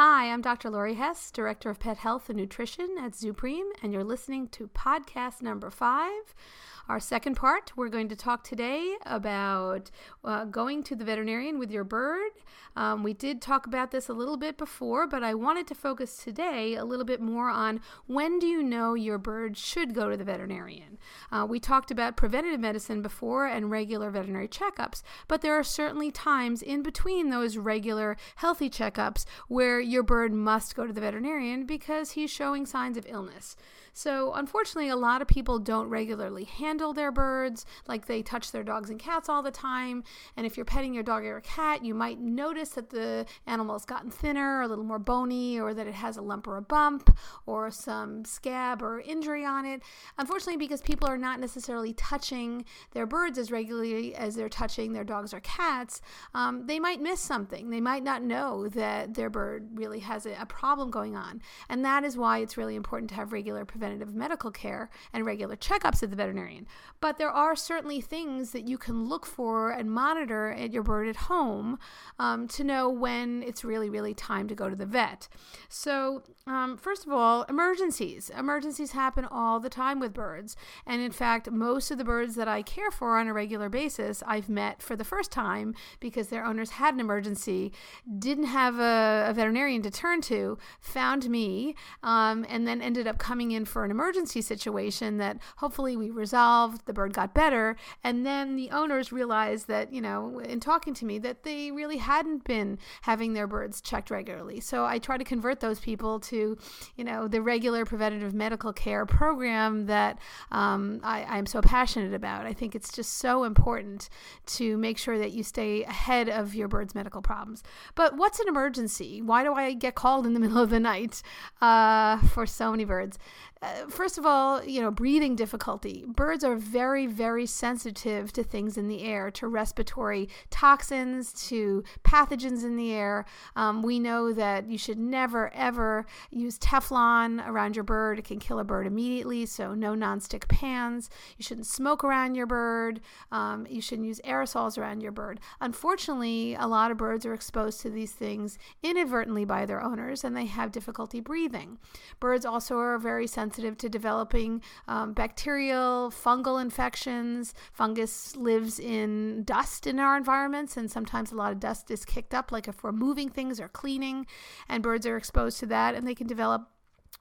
Hi, I'm Dr. Lori Hess, Director of Pet Health and Nutrition at ZuPreem, and you're listening to podcast number 5. Our second part, we're going to talk today about going to the veterinarian with your bird. We did talk about this a little bit before, but I wanted to focus today a little bit more on when do you know your bird should go to the veterinarian. We talked about preventative medicine before and regular veterinary checkups, but there are certainly times in between those regular healthy checkups where your bird must go to the veterinarian because he's showing signs of illness. So unfortunately, a lot of people don't regularly handle their birds, like they touch their dogs and cats all the time. And if you're petting your dog or cat, you might notice that the animal's gotten thinner, a little more bony, or that it has a lump or a bump or some scab or injury on it. Unfortunately, because people are not necessarily touching their birds as regularly as they're touching their dogs or cats, they might miss something. They might not know that their bird really has a problem going on. And that is why it's really important to have regular preventative medical care and regular checkups at the veterinarian. But there are certainly things that you can look for and monitor at your bird at home to know when it's really, really time to go to the vet. So first of all, emergencies. Emergencies happen all the time with birds. And in fact, most of the birds that I care for on a regular basis, I've met for the first time because their owners had an emergency, didn't have a veterinarian to turn to, found me, and then ended up coming in for an emergency situation that hopefully we resolved, the bird got better, and then the owners realized that, you know, in talking to me, that they really hadn't been having their birds checked regularly. So I try to convert those people to, you know, the regular preventative medical care program that I'm so passionate about. I think it's just so important to make sure that you stay ahead of your bird's medical problems. But what's an emergency? Why do I get called in the middle of the night for so many birds? First of all, you know, breathing difficulty. Birds are very, very sensitive to things in the air, to respiratory toxins, to pathogens in the air. We know that you should never, ever use Teflon around your bird. It can kill a bird immediately, so no nonstick pans. You shouldn't smoke around your bird. You shouldn't use aerosols around your bird. Unfortunately, a lot of birds are exposed to these things inadvertently by their owners, and they have difficulty breathing. Birds also are very sensitive to developing bacterial, fungal infections. Fungus lives in dust in our environments, and sometimes a lot of dust is kicked up, like if we're moving things or cleaning, and birds are exposed to that, and they can develop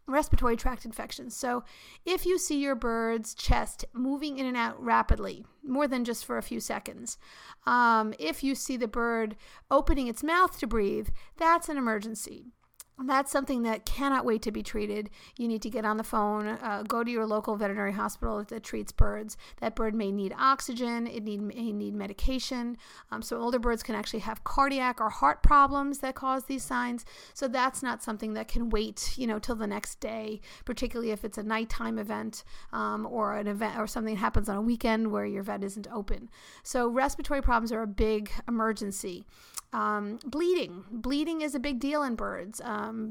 respiratory tract infections. So if you see your bird's chest moving in and out rapidly, more than just for a few seconds, if you see the bird opening its mouth to breathe, that's an emergency. That's something that cannot wait to be treated. You need to get on the phone, go to your local veterinary hospital that treats birds. That bird may need oxygen, it may need medication. So older birds can actually have cardiac or heart problems that cause these signs. So that's not something that can wait, you know, till the next day, particularly if it's a nighttime event or an event or something that happens on a weekend where your vet isn't open. So respiratory problems are a big emergency. Bleeding. Bleeding is a big deal in birds.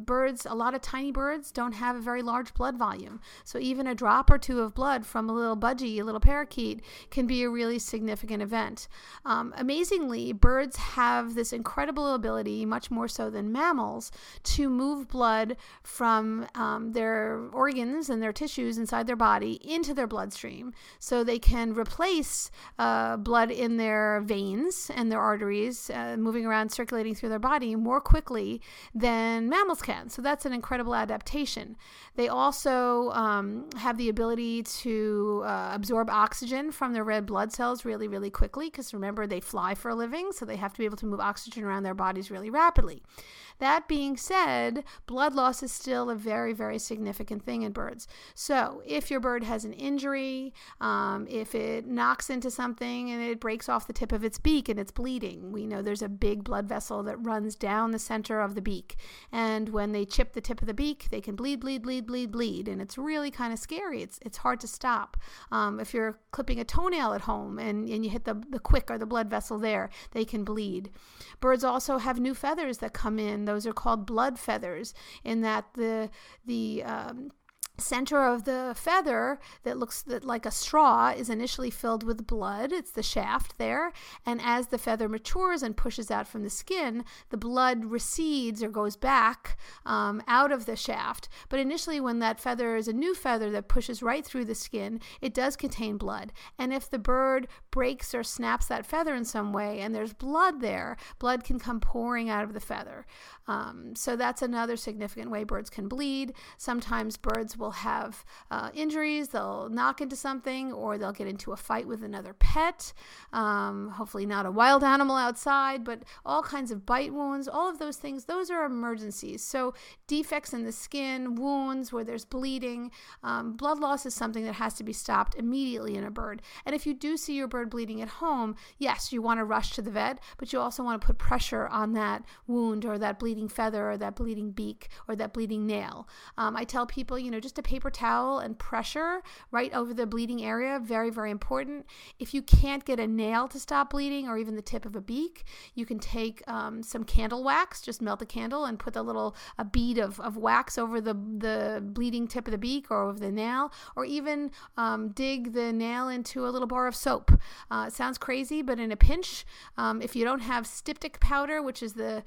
Birds, a lot of tiny birds don't have a very large blood volume. So even a drop or two of blood from a little budgie, a little parakeet, can be a really significant event. Amazingly, birds have this incredible ability, much more so than mammals, to move blood from their organs and their tissues inside their body into their bloodstream. So they can replace blood in their veins and their arteries, moving going around circulating through their body more quickly than mammals can. So that's an incredible adaptation. They also have the ability to absorb oxygen from their red blood cells really, really quickly, because remember, they fly for a living, so they have to be able to move oxygen around their bodies really rapidly. That being said, blood loss is still a very, very significant thing in birds. So if your bird has an injury, if it knocks into something and it breaks off the tip of its beak and it's bleeding, we know there's a big blood vessel that runs down the center of the beak. And when they chip the tip of the beak, they can bleed. And it's really kind of scary. It's hard to stop. If you're clipping a toenail at home and you hit the quick or the blood vessel there, they can bleed. Birds also have new feathers that come in. Those are called blood feathers, in that the center of the feather that looks like a straw is initially filled with blood. It's the shaft there. And as the feather matures and pushes out from the skin, the blood recedes or goes back out of the shaft. But initially, when that feather is a new feather that pushes right through the skin, it does contain blood. And if the bird breaks or snaps that feather in some way and there's blood there, blood can come pouring out of the feather. So that's another significant way birds can bleed. Sometimes birds will have injuries, they'll knock into something, or they'll get into a fight with another pet, hopefully not a wild animal outside, but all kinds of bite wounds, all of those things, those are emergencies. So defects in the skin, wounds where there's bleeding, blood loss is something that has to be stopped immediately in a bird. And if you do see your bird bleeding at home, yes, you want to rush to the vet, but you also want to put pressure on that wound or that bleeding feather or that bleeding beak or that bleeding nail. I tell people, just a paper towel and pressure right over the bleeding area, very, very important. If you can't get a nail to stop bleeding or even the tip of a beak, you can take some candle wax, just melt a candle and put a bead of wax over the bleeding tip of the beak or over the nail, or even dig the nail into a little bar of soap. It sounds crazy, but in a pinch, if you don't have styptic powder, which is the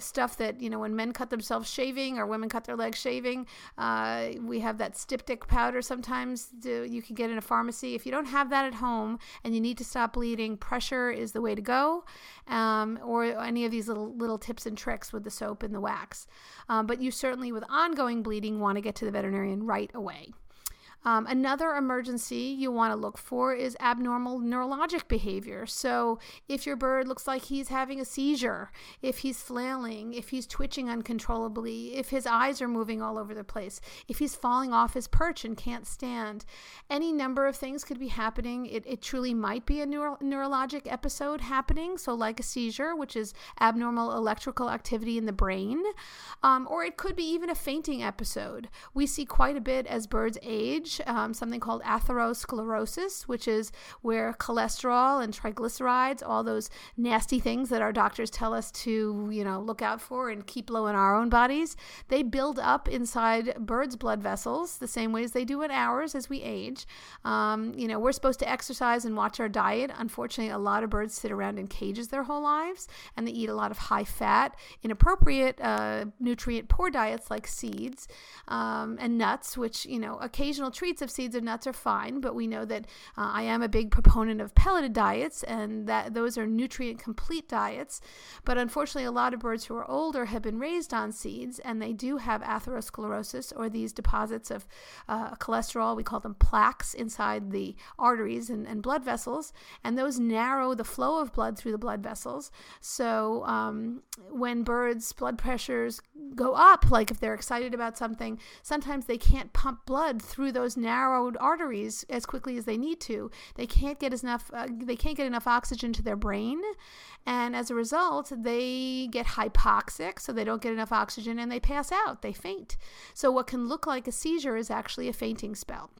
stuff that, when men cut themselves shaving or women cut their legs shaving, we have that styptic powder sometimes you can get in a pharmacy. If you don't have that at home and you need to stop bleeding, pressure is the way to go, or any of these little tips and tricks with the soap and the wax. But you certainly, with ongoing bleeding, want to get to the veterinarian right away. Another emergency you want to look for is abnormal neurologic behavior. So if your bird looks like he's having a seizure, if he's flailing, if he's twitching uncontrollably, if his eyes are moving all over the place, if he's falling off his perch and can't stand, any number of things could be happening. It truly might be a neurologic episode happening, so like a seizure, which is abnormal electrical activity in the brain, or it could be even a fainting episode. We see quite a bit as birds age, something called atherosclerosis, which is where cholesterol and triglycerides, all those nasty things that our doctors tell us to, look out for and keep low in our own bodies, they build up inside birds' blood vessels the same ways they do in ours as we age. We're supposed to exercise and watch our diet. Unfortunately, a lot of birds sit around in cages their whole lives, and they eat a lot of high-fat, inappropriate, nutrient-poor diets like seeds and nuts, which, occasional treats of seeds and nuts are fine, but we know that I am a big proponent of pelleted diets, and that those are nutrient complete diets. But unfortunately, a lot of birds who are older have been raised on seeds, and they do have atherosclerosis, or these deposits of cholesterol. We call them plaques inside the arteries and blood vessels, and those narrow the flow of blood through the blood vessels. So when birds' blood pressures go up, like if they're excited about something, sometimes they can't pump blood through those narrowed arteries as quickly as they need to. They can't get enough. They can't get enough oxygen to their brain, and as a result, they get hypoxic. So they don't get enough oxygen, and they pass out. They faint. So what can look like a seizure is actually a fainting spell.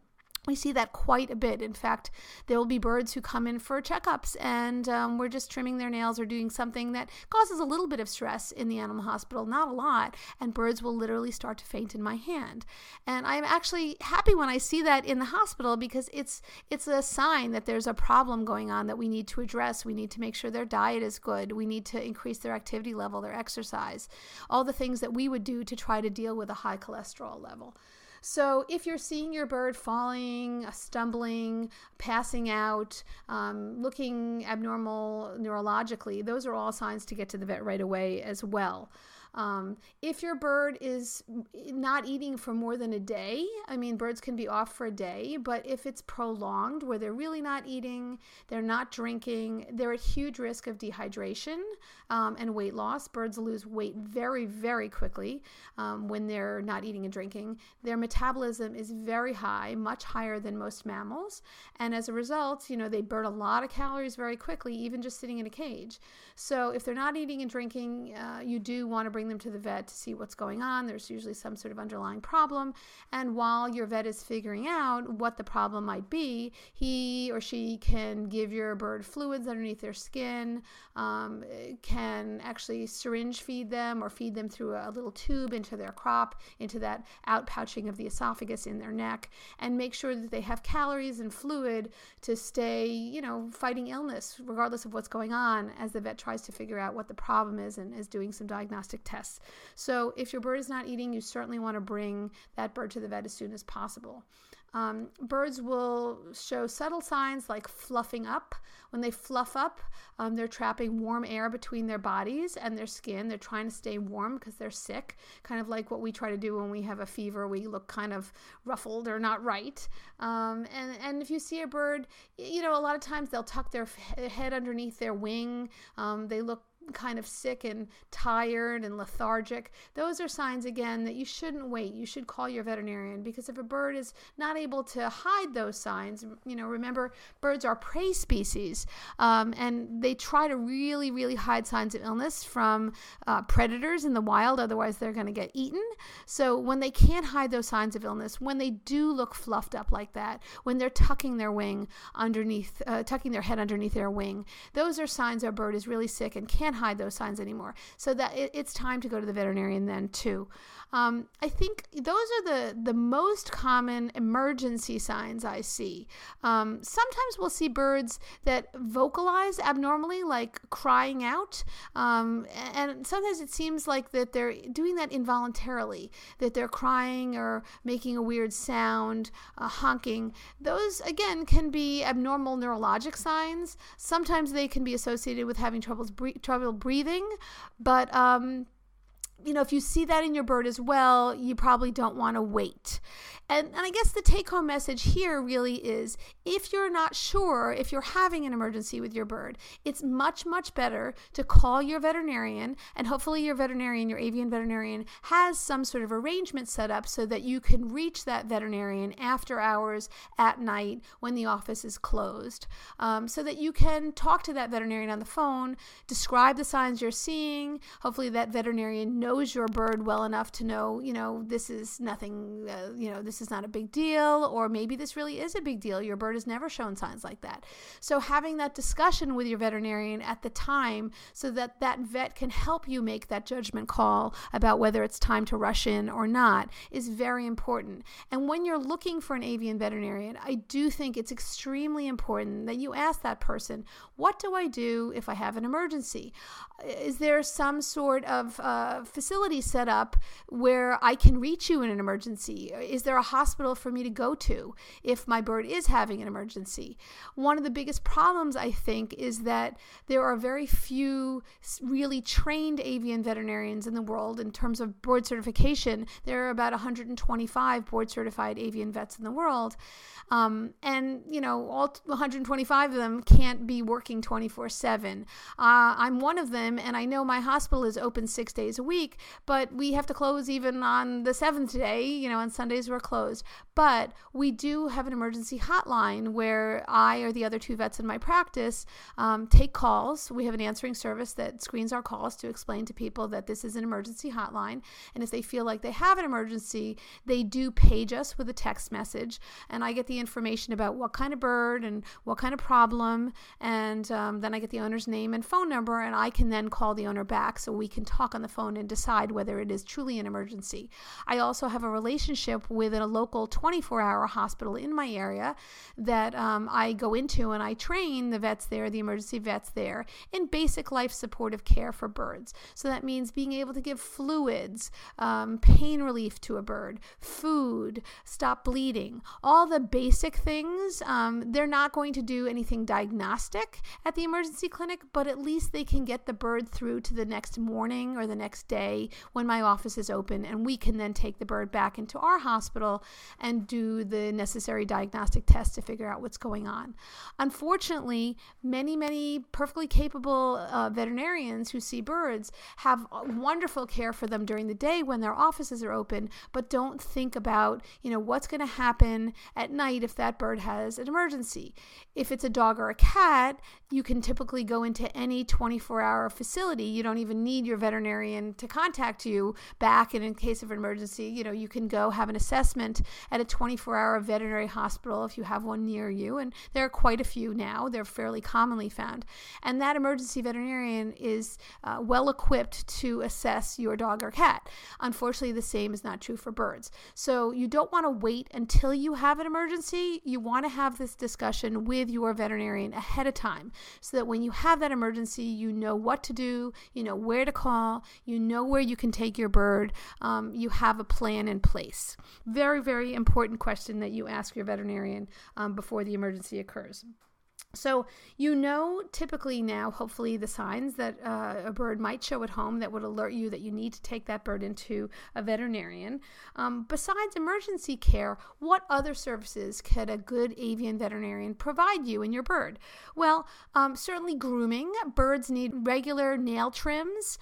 We see that quite a bit. In fact, there will be birds who come in for checkups, and we're just trimming their nails or doing something that causes a little bit of stress in the animal hospital, not a lot, and birds will literally start to faint in my hand. And I'm actually happy when I see that in the hospital, because it's a sign that there's a problem going on that we need to address. We need to make sure their diet is good. We need to increase their activity level, their exercise, all the things that we would do to try to deal with a high cholesterol level. So if you're seeing your bird falling, stumbling, passing out, looking abnormal neurologically, those are all signs to get to the vet right away as well. If your bird is not eating for more than a day, I mean, birds can be off for a day, but if it's prolonged where they're really not eating, they're not drinking, they're at huge risk of dehydration and weight loss. Birds lose weight very, very quickly when they're not eating and drinking. Their metabolism is very high, much higher than most mammals. And as a result, you know, they burn a lot of calories very quickly, even just sitting in a cage. So if they're not eating and drinking, you do want to bring them to the vet to see what's going on. There's usually some sort of underlying problem, and while your vet is figuring out what the problem might be, he or she can give your bird fluids underneath their skin, can actually syringe feed them or feed them through a little tube into their crop, into that outpouching of the esophagus in their neck, and make sure that they have calories and fluid to stay, you know, fighting illness regardless of what's going on as the vet tries to figure out what the problem is and is doing some diagnostic tests. So if your bird is not eating, you certainly want to bring that bird to the vet as soon as possible. Birds will show subtle signs like fluffing up. When they fluff up, they're trapping warm air between their bodies and their skin. They're trying to stay warm because they're sick, kind of like what we try to do when we have a fever. We look kind of ruffled or not right. And if you see a bird, you know, a lot of times they'll tuck their head underneath their wing. They look kind of sick and tired and lethargic. Those are signs, again, that you shouldn't wait. You should call your veterinarian, because if a bird is not able to hide those signs, you know, remember, birds are prey species, and they try to really, really hide signs of illness from predators in the wild, otherwise they're going to get eaten. So when they can't hide those signs of illness, when they do look fluffed up like that, when they're tucking their wing underneath, tucking their head underneath their wing, those are signs our bird is really sick and can't hide those signs anymore. So that it's time to go to the veterinarian then too. I think those are the most common emergency signs I see. Sometimes we'll see birds that vocalize abnormally, like crying out, and sometimes it seems like that they're doing that involuntarily, that they're crying or making a weird sound, honking. Those, again, can be abnormal neurologic signs. Sometimes they can be associated with having trouble breathing, but you know, if you see that in your bird as well, you probably don't want to wait. And I guess the take-home message here really is, if you're not sure, if you're having an emergency with your bird, it's much, much better to call your veterinarian, and hopefully your veterinarian, your avian veterinarian, has some sort of arrangement set up so that you can reach that veterinarian after hours, at night, when the office is closed, so that you can talk to that veterinarian on the phone, describe the signs you're seeing. Hopefully that veterinarian knows your bird well enough to know, you know, this is nothing, you know, this is not a big deal, or maybe this really is a big deal. Your bird has never shown signs like that. So having that discussion with your veterinarian at the time, so that that vet can help you make that judgment call about whether it's time to rush in or not, is very important. And when you're looking for an avian veterinarian, I do think it's extremely important that you ask that person, what do I do if I have an emergency? Is there some sort of facility set up where I can reach you in an emergency? Is there a hospital for me to go to if my bird is having an emergency? One of the biggest problems, I think, is that there are very few really trained avian veterinarians in the world in terms of board certification. There are about 125 board certified avian vets in the world. And, you know, all 125 of them can't be working 24/7. I'm one of them, and I know my hospital is open 6 days a week, but we have to close even on the seventh day. You know, on Sundays we're closed. But we do have an emergency hotline where I or the other two vets in my practice take calls. We have an answering service that screens our calls to explain to people that this is an emergency hotline. And if they feel like they have an emergency, they do page us with a text message. And I get the information about what kind of bird and what kind of problem. And then I get the owner's name and phone number. And I can then call the owner back so we can talk on the phone and decide whether it is truly an emergency. I also have a relationship with a local 24-hour hospital in my area that I go into, and I train the vets there, the emergency vets there, in basic life supportive care for birds. So that means being able to give fluids, pain relief to a bird, food, stop bleeding, all the basic things. They're not going to do anything diagnostic at the emergency clinic, but at least they can get the bird through to the next morning or the next day when my office is open, and we can then take the bird back into our hospital and do the necessary diagnostic tests to figure out what's going on. Unfortunately, many perfectly capable veterinarians who see birds have wonderful care for them during the day when their offices are open, but don't think about, what's going to happen at night if that bird has an emergency. If it's a dog or a cat, you can typically go into any 24-hour facility. You don't even need your veterinarian to contact you back, and in case of an emergency, you can go have an assessment at a 24-hour veterinary hospital if you have one near you, and there are quite a few now. They're fairly commonly found, and that emergency veterinarian is well equipped to assess your dog or cat. Unfortunately, the same is not true for birds. So you don't want to wait until you have an emergency. You want to have this discussion with your veterinarian ahead of time so that when you have that emergency, you know what to do, you know where to call, you know where you can take your bird, you have a plan in place. Very, very important question that you ask your veterinarian before the emergency occurs. So typically now, hopefully, the signs that a bird might show at home that would alert you that you need to take that bird into a veterinarian. Besides emergency care, what other services could a good avian veterinarian provide you and your bird? Well, certainly grooming. Birds need regular nail trims,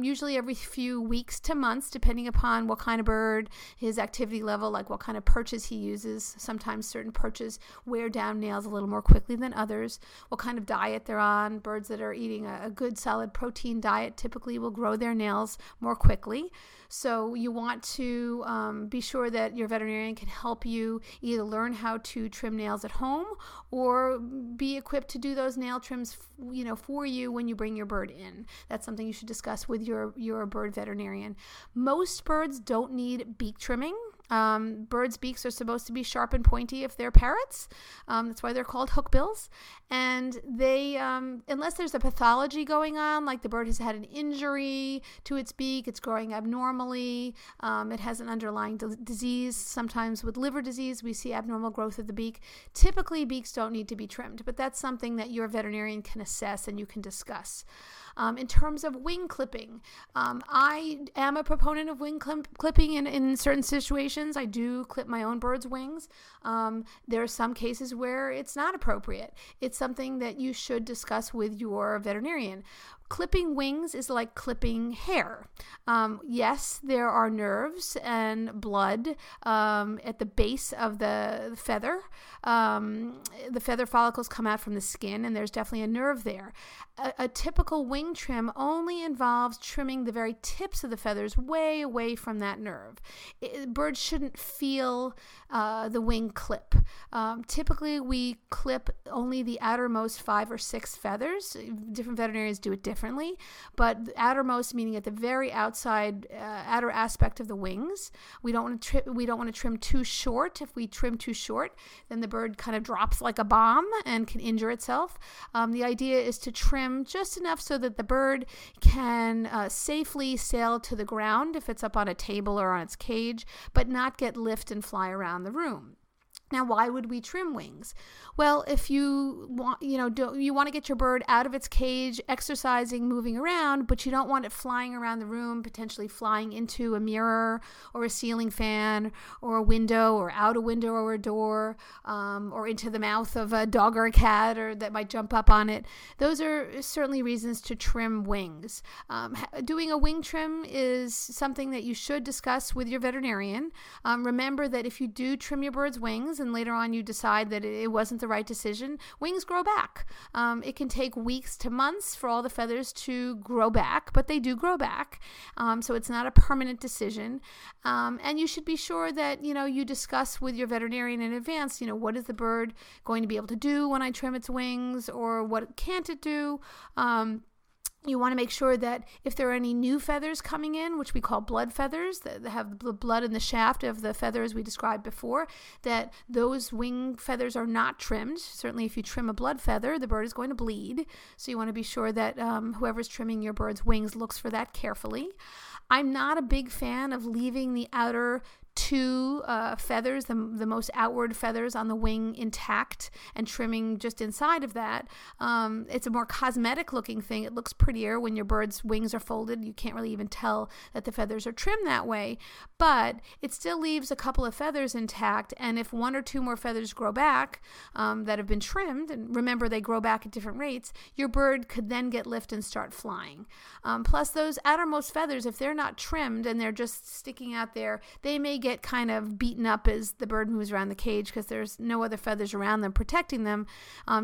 usually every few weeks to months, depending upon what kind of bird, his activity level, like what kind of perches he uses. Sometimes certain perches wear down nails a little more quickly than others, what kind of diet they're on. Birds that are eating a good solid protein diet typically will grow their nails more quickly. So you want to be sure that your veterinarian can help you either learn how to trim nails at home or be equipped to do those nail trims for you when you bring your bird in. That's something you should discuss with your bird veterinarian. Most birds don't need beak trimming. Birds' beaks are supposed to be sharp and pointy if they're parrots. That's why they're called hookbills. And they, unless there's a pathology going on, like the bird has had an injury to its beak, it's growing abnormally, it has an underlying disease. Sometimes with liver disease, we see abnormal growth of the beak. Typically, beaks don't need to be trimmed, but that's something that your veterinarian can assess and you can discuss. In terms of wing clipping, I am a proponent of wing clipping in certain situations. I do clip my own bird's wings. There are some cases where it's not appropriate. It's something that you should discuss with your veterinarian. Clipping wings is like clipping hair. Yes, there are nerves and blood at the base of the feather. The feather follicles come out from the skin, and there's definitely a nerve there. A typical wing trim only involves trimming the very tips of the feathers way away from that nerve. Birds shouldn't feel the wing clip. Typically, we clip only the outermost 5 or 6 feathers. Different veterinarians do it differently, but outermost meaning at the very outside outer aspect of the wings. We don't want to trim too short. If we trim too short, then the bird kind of drops like a bomb and can injure itself. The idea is to trim just enough so that the bird can safely sail to the ground if it's up on a table or on its cage, but not get lift and fly around the room. Now, why would we trim wings? Well, if you want, you want to get your bird out of its cage, exercising, moving around, but you don't want it flying around the room, potentially flying into a mirror or a ceiling fan or a window or out a window or a door or into the mouth of a dog or a cat or that might jump up on it. Those are certainly reasons to trim wings. Doing a wing trim is something that you should discuss with your veterinarian. Remember that if you do trim your bird's wings, and later on you decide that it wasn't the right decision, wings grow back. It can take weeks to months for all the feathers to grow back, but they do grow back. So it's not a permanent decision. And you should be sure that, you discuss with your veterinarian in advance, what is the bird going to be able to do when I trim its wings, or what can't it do? You want to make sure that if there are any new feathers coming in, which we call blood feathers, that have the blood in the shaft of the feather as we described before, that those wing feathers are not trimmed. Certainly if you trim a blood feather, the bird is going to bleed. So you want to be sure that whoever's trimming your bird's wings looks for that carefully. I'm not a big fan of leaving the outer two feathers, the most outward feathers on the wing intact and trimming just inside of that. It's a more cosmetic looking thing. It looks prettier when your bird's wings are folded. You can't really even tell that the feathers are trimmed that way, but it still leaves a couple of feathers intact. And if one or two more feathers grow back that have been trimmed, and remember they grow back at different rates, your bird could then get lift and start flying. Plus those outermost feathers, if they're not trimmed and they're just sticking out there, they may get kind of beaten up as the bird moves around the cage because there's no other feathers around them protecting them,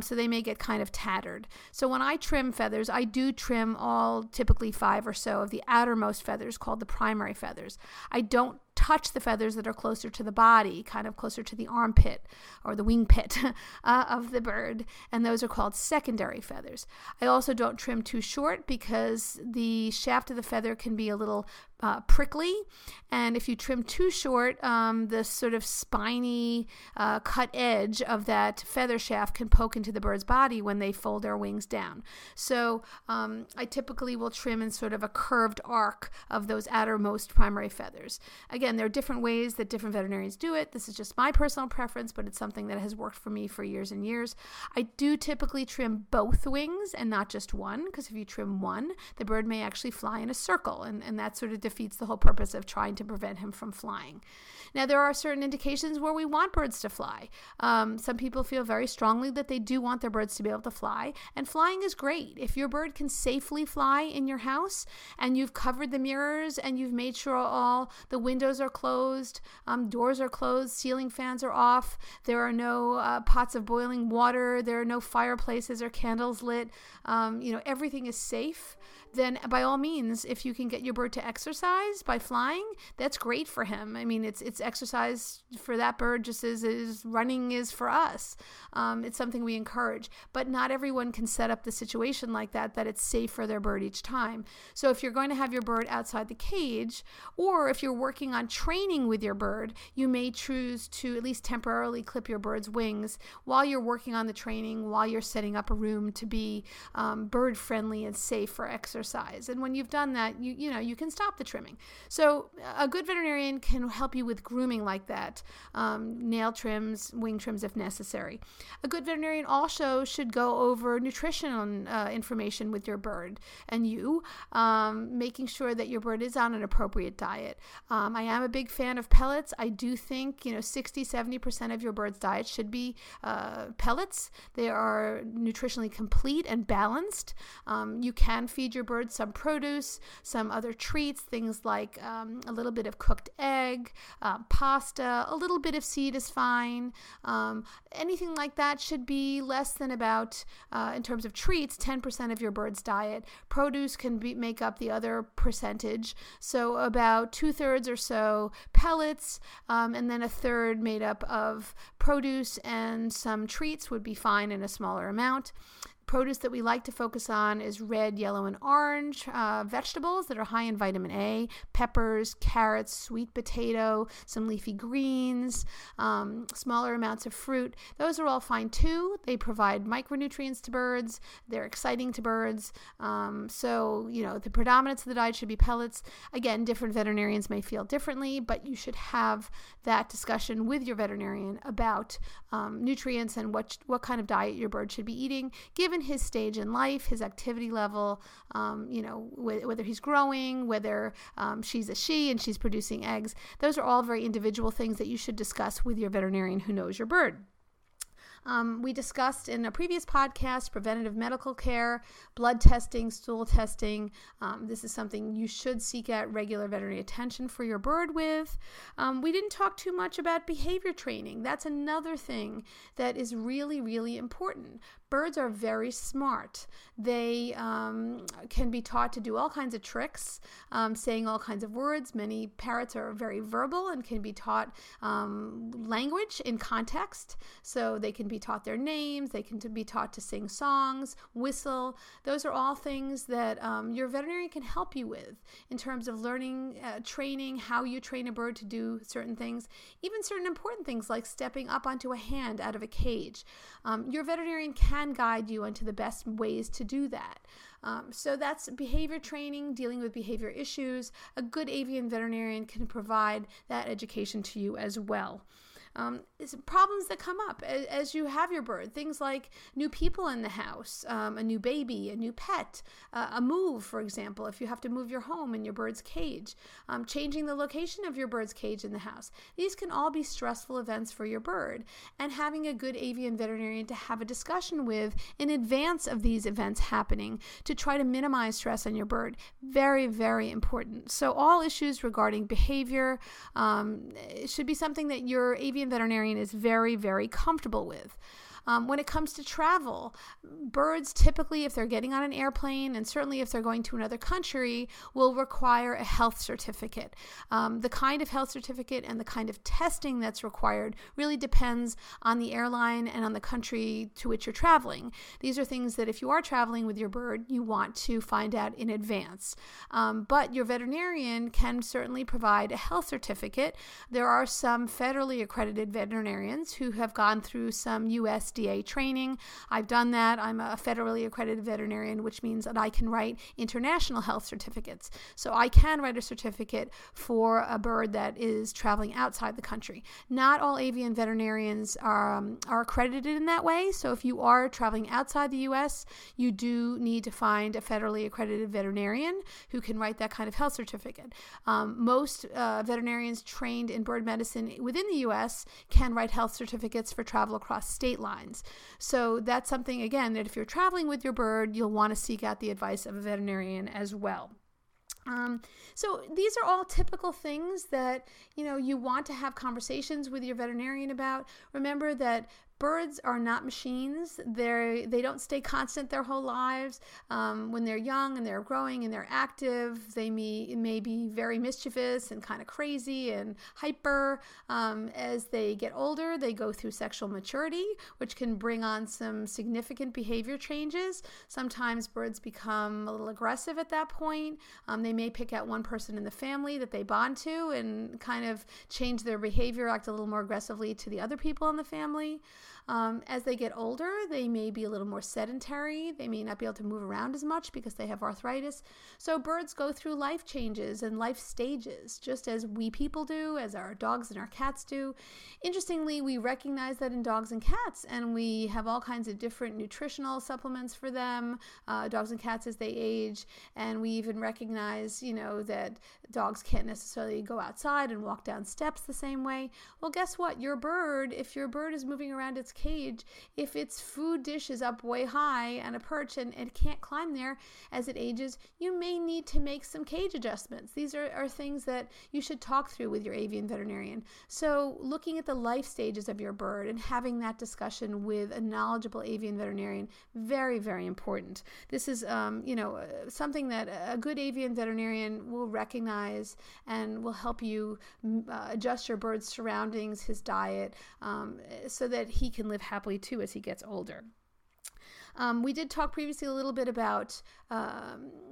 so they may get kind of tattered. So when I trim feathers, I do trim all typically 5 or so of the outermost feathers called the primary feathers. I don't touch the feathers that are closer to the body, kind of closer to the armpit or the wing pit of the bird, and those are called secondary feathers. I also don't trim too short because the shaft of the feather can be a little prickly, and if you trim too short, the sort of spiny cut edge of that feather shaft can poke into the bird's body when they fold their wings down. So I typically will trim in sort of a curved arc of those outermost primary feathers. Again, there are different ways that different veterinarians do it. This is just my personal preference, but it's something that has worked for me for years and years. I do typically trim both wings and not just one, because if you trim one, the bird may actually fly in a circle, and that sort of defeats the whole purpose of trying to prevent him from flying. Now, there are certain indications where we want birds to fly. Some people feel very strongly that they do want their birds to be able to fly, and flying is great. If your bird can safely fly in your house, and you've covered the mirrors, and you've made sure all the windows are closed, doors are closed, ceiling fans are off, there are no pots of boiling water, there are no fireplaces or candles lit, everything is safe, then by all means, if you can get your bird to exercise by flying, that's great for him. I mean, it's exercise for that bird just as is running is for us. It's something we encourage, but not everyone can set up the situation like that it's safe for their bird each time. So if you're going to have your bird outside the cage, or if you're working on training with your bird, you may choose to at least temporarily clip your bird's wings while you're working on the training, while you're setting up a room to be bird friendly and safe for exercise. And when you've done that, you can stop the trimming. So a good veterinarian can help you with grooming like that, nail trims, wing trims if necessary. A good veterinarian also should go over nutritional information with your bird and you, making sure that your bird is on an appropriate diet. I am a big fan of pellets. I do think 60-70% of your bird's diet should be pellets. They are nutritionally complete and balanced. You can feed your bird some produce, some other treats, things like a little bit of cooked egg, pasta, a little bit of seed is fine. Anything like that should be less than about, in terms of treats, 10% of your bird's diet. Produce can make up the other percentage, so about 2/3 or so pellets, and then 1/3 made up of produce and some treats would be fine in a smaller amount. Produce that we like to focus on is red, yellow, and orange vegetables that are high in vitamin A, peppers, carrots, sweet potato, some leafy greens, smaller amounts of fruit. Those are all fine too. They provide micronutrients to birds. They're exciting to birds. So the predominance of the diet should be pellets. Again, different veterinarians may feel differently, but you should have that discussion with your veterinarian about nutrients and what kind of diet your bird should be eating, given his stage in life, his activity level, whether he's growing, whether she's a she and she's producing eggs. Those are all very individual things that you should discuss with your veterinarian who knows your bird. We discussed in a previous podcast preventative medical care, blood testing, stool testing. This is something you should seek out regular veterinary attention for your bird with. We didn't talk too much about behavior training. That's another thing that is really, really important. birds are very smart. They can be taught to do all kinds of tricks, saying all kinds of words. Many parrots are very verbal and can be taught language in context. So they can be taught their names. They can be taught to sing songs, whistle. Those are all things that your veterinarian can help you with in terms of learning, training, how you train a bird to do certain things, even certain important things like stepping up onto a hand out of a cage. Your veterinarian can guide you into the best ways to do that. So that's behavior training, dealing with behavior issues. A good avian veterinarian can provide that education to you as well. Problems that come up as you have your bird, things like new people in the house, a new baby, a new pet, a move, for example, if you have to move your home and your bird's cage, changing the location of your bird's cage in the house. These can all be stressful events for your bird, and having a good avian veterinarian to have a discussion with in advance of these events happening to try to minimize stress on your bird, very, very important. So all issues regarding behavior should be something that your avian veterinarian is very, very comfortable with. When it comes to travel, birds typically, if they're getting on an airplane, and certainly if they're going to another country, will require a health certificate. The kind of health certificate and the kind of testing that's required really depends on the airline and on the country to which you're traveling. These are things that if you are traveling with your bird, you want to find out in advance. But your veterinarian can certainly provide a health certificate. There are some federally accredited veterinarians who have gone through some U.S. FDA training. I've done that. I'm a federally accredited veterinarian, which means that I can write international health certificates. So I can write a certificate for a bird that is traveling outside the country. Not all avian veterinarians are accredited in that way. So if you are traveling outside the U.S., you do need to find a federally accredited veterinarian who can write that kind of health certificate. Most veterinarians trained in bird medicine within the U.S. can write health certificates for travel across state lines. So that's something, again, that if you're traveling with your bird, you'll want to seek out the advice of a veterinarian as well. So these are all typical things that, you know, you want to have conversations with your veterinarian about. Remember that birds are not machines. They don't stay constant their whole lives. When they're young and they're growing and they're active, they may be very mischievous and kind of crazy and hyper. As they get older, they go through sexual maturity, which can bring on some significant behavior changes. Sometimes birds become a little aggressive at that point. They may pick out one person in the family that they bond to and kind of change their behavior, act a little more aggressively to the other people in the family. As they get older, they may be a little more sedentary. They may not be able to move around as much because they have arthritis. So birds go through life changes and life stages, just as we people do, as our dogs and our cats do. Interestingly, we recognize that in dogs and cats, and we have all kinds of different nutritional supplements for them, dogs and cats as they age. And we even recognize, you know, that dogs can't necessarily go outside and walk down steps the same way. Well, guess what? Your bird, if your bird is moving around its cage, if its food dish is up way high on a perch and it can't climb there as it ages, you may need to make some cage adjustments. These are things that you should talk through with your avian veterinarian. So looking at the life stages of your bird and having that discussion with a knowledgeable avian veterinarian, very, very important. This is, something that a good avian veterinarian will recognize and will help you adjust your bird's surroundings, his diet, so that he can live happily too as he gets older. We did talk previously a little bit about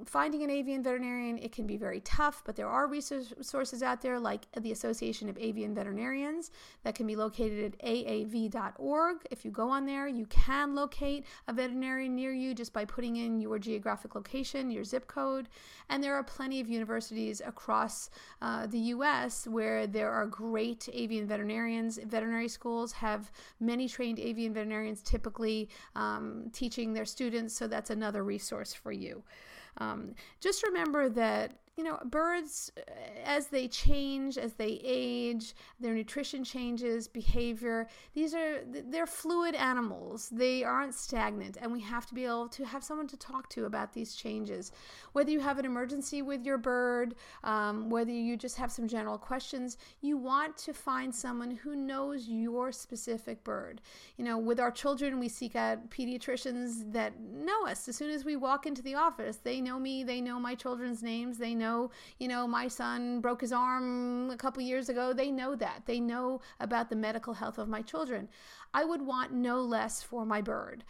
finding an avian veterinarian. It can be very tough, but there are resources out there like the Association of Avian Veterinarians that can be located at AAV.org. If you go on there, you can locate a veterinarian near you just by putting in your geographic location, your zip code. And there are plenty of universities across the U.S. where there are great avian veterinarians. Veterinary schools have many trained avian veterinarians typically teaching their students, so that's another resource for you. Just remember that you know, birds, as they change, as they age, their nutrition changes, behavior, they're fluid animals. They aren't stagnant, and we have to be able to have someone to talk to about these changes. Whether you have an emergency with your bird, whether you just have some general questions, you want to find someone who knows your specific bird. You know, with our children, we seek out pediatricians that know us. As soon as we walk into the office, they know me, they know my children's names, they know, you know, my son broke his arm a couple years ago. They know that. They know about the medical health of my children. I would want no less for my bird.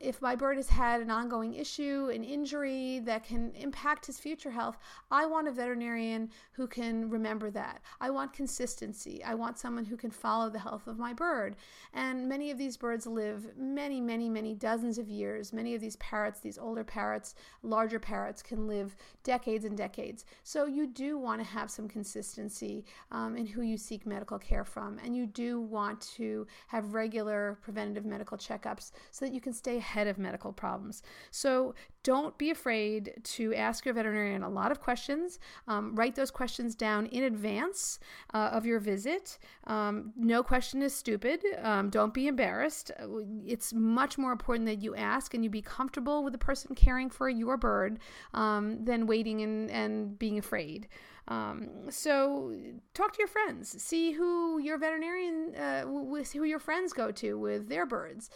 If my bird has had an ongoing issue, an injury that can impact his future health, I want a veterinarian who can remember that. I want consistency. I want someone who can follow the health of my bird. And many of these birds live many, many, many dozens of years. Many of these parrots, these older parrots, larger parrots, can live decades and decades. So you do want to have some consistency in who you seek medical care from, and you do want to have regular preventative medical checkups so that you can stay ahead of medical problems. So don't be afraid to ask your veterinarian a lot of questions. Write those questions down in advance of your visit. No question is stupid. Don't be embarrassed. It's much more important that you ask and you be comfortable with the person caring for your bird than waiting and being afraid. So talk to your friends. See who your veterinarian, who your friends go to with their birds.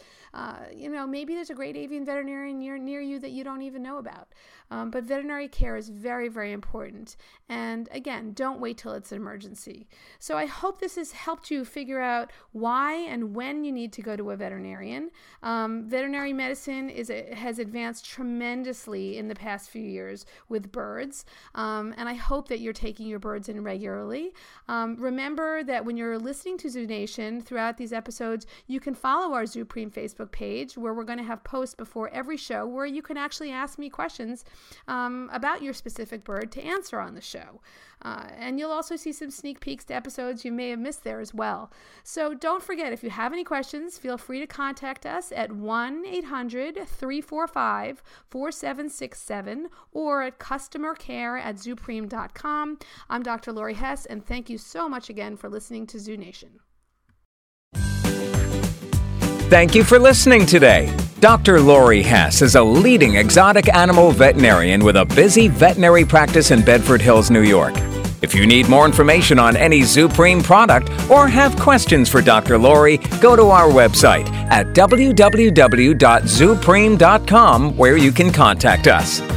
You know, maybe there's a great avian veterinarian near you that you don't even know about. But veterinary care is very, very important. And again, don't wait till it's an emergency. So I hope this has helped you figure out why and when you need to go to a veterinarian. Veterinary medicine has advanced tremendously in the past few years with birds. And I hope that you're taking your birds in regularly. Remember that when you're listening to Zoo Nation throughout these episodes, you can follow our ZuPreem Facebook page, where we're going to have posts before every show where you can actually ask me questions about your specific bird to answer on the show. And you'll also see some sneak peeks to episodes you may have missed there as well. So don't forget, if you have any questions, feel free to contact us at 1-800-345-4767 or at customercare@zupreem.com. I'm Dr. Lori Hess, and thank you so much again for listening to Zoo Nation. Thank you for listening today. Dr. Lori Hess is a leading exotic animal veterinarian with a busy veterinary practice in Bedford Hills, New York. If you need more information on any ZuPreem product or have questions for Dr. Lori, go to our website at www.zupreem.com, where you can contact us.